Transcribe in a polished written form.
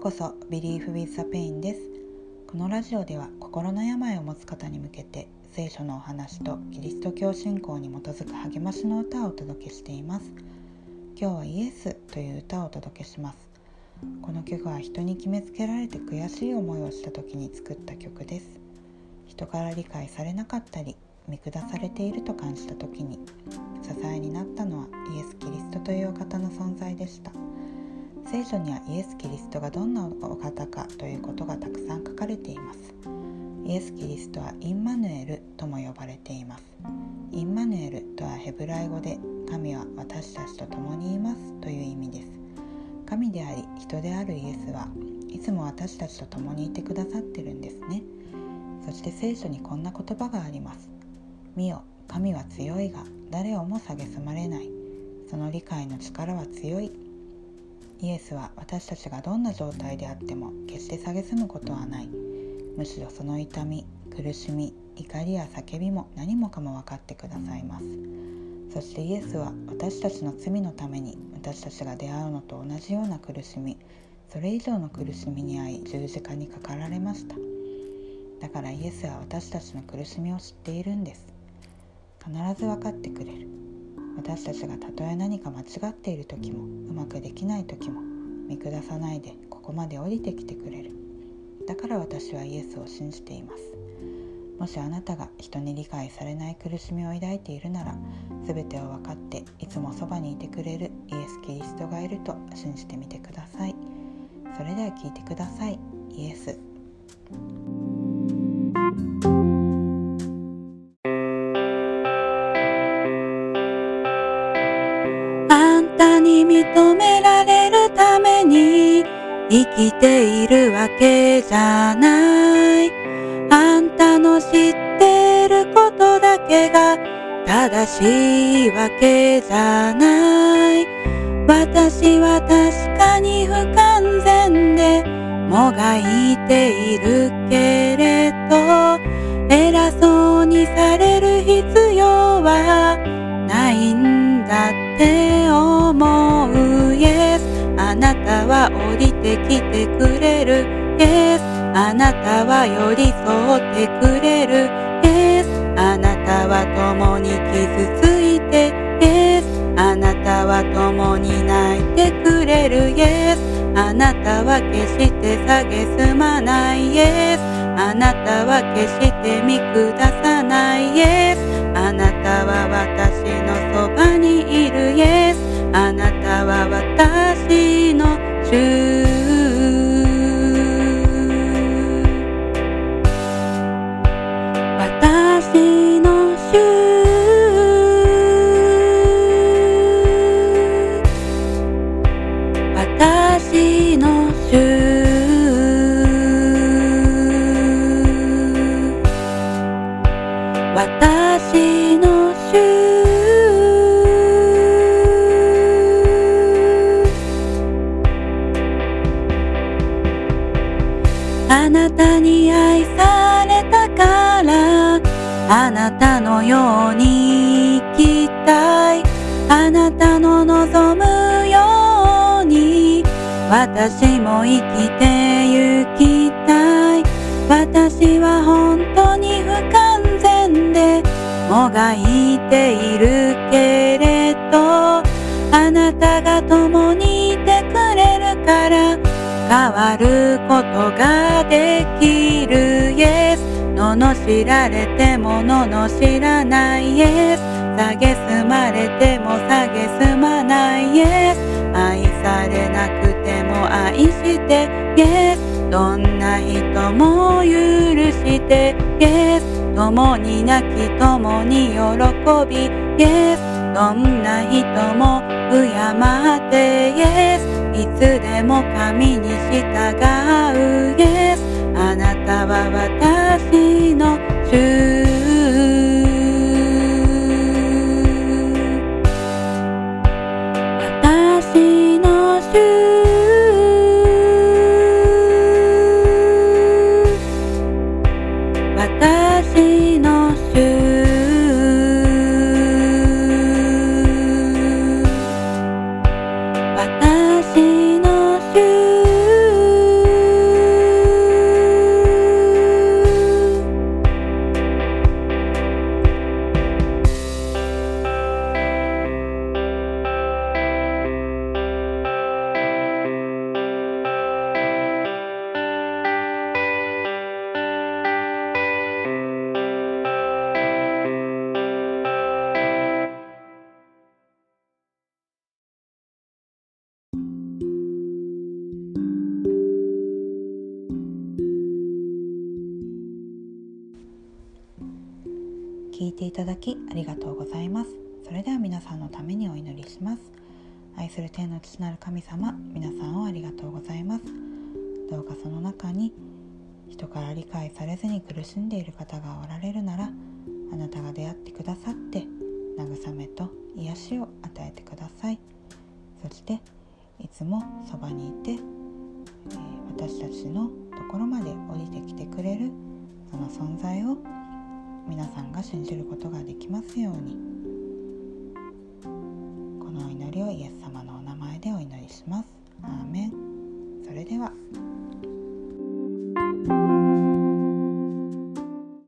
こそBelief with the Painです。このラジオでは心の病を持つ方に向けて聖書のお話とキリスト教信仰に基づく励ましの歌をお届けしています。今日はイエスという歌をお届けします。この曲は人に決めつけられて悔しい思いをした時に作った曲です。人から理解されなかったり見下されていると感じた時に支えになったのはイエス・キリストというお方の存在でした。聖書にはイエス・キリストがどんなお方かということがたくさん書かれています。イエス・キリストはインマヌエルとも呼ばれています。インマヌエルとはヘブライ語で神は私たちと共にいますという意味です。神であり人であるイエスはいつも私たちと共にいてくださってるんですね。そして聖書にこんな言葉があります。見よ、神は強いが誰をも蔑まれない。その理解の力は強い。イエスは私たちがどんな状態であっても決して蔑むことはない。むしろその痛み、苦しみ、怒りや叫びも何もかも分かってくださいます。そしてイエスは私たちの罪のために私たちが出会うのと同じような苦しみ、それ以上の苦しみに遭い十字架にかかられました。だからイエスは私たちの苦しみを知っているんです。必ず分かってくれる。私たちがたとえ何か間違っている時もうまくできない時も見下さないでここまで降りてきてくれる。だから私はイエスを信じています。もしあなたが人に理解されない苦しみを抱いているなら、全てを分かっていつもそばにいてくれるイエス・キリストがいると信じてみてください。それでは聞いてください。イエス。認められるために生きているわけじゃない。あんたの知ってることだけが正しいわけじゃない。私は確かに不完全でもがいているけれど、偉そうにされる必要はないんだって思う。あなたは降りてきてくれる。Yes。あなたは寄り添ってくれる。Yes。あなたは共に傷ついて。Yes。あなたは共に泣いてくれる。Yes。あなたは決して蔑まない。Yes。あなたは決して見下さない。Yes。あなたは私のそばにいる。Yes。あなたは私の主。私の主。私の主。私の主。あなたに愛されたからあなたのように生きたい。あなたの望むように私も生きて行きたい。私は本当に不完全でもがいているけれど、あなたが共にいてくれるから変わることができる。Yes。 罵られても罵らない。Yes。 蔑まれても蔑まない。Yes。 愛されなくても愛して。Yes。 どんな人も許して。Yes。 共に泣き共に喜び。Yes。 どんな人も敬って。Yes。いつでも神に従う。Yes。 あなたは私の主。私の主。私の主。私の主。聞いていただきありがとうございます。それでは皆さんのためにお祈りします。愛する天の父なる神様、皆さんをありがとうございます。どうかその中に人から理解されずに苦しんでいる方がおられるなら、あなたが出会ってくださって慰めと癒しを与えてください。そしていつもそばにいて、私たちのところまで降りてきてくれるその存在を皆さんが信じることができますように、このお祈りをイエス様のお名前でお祈りします。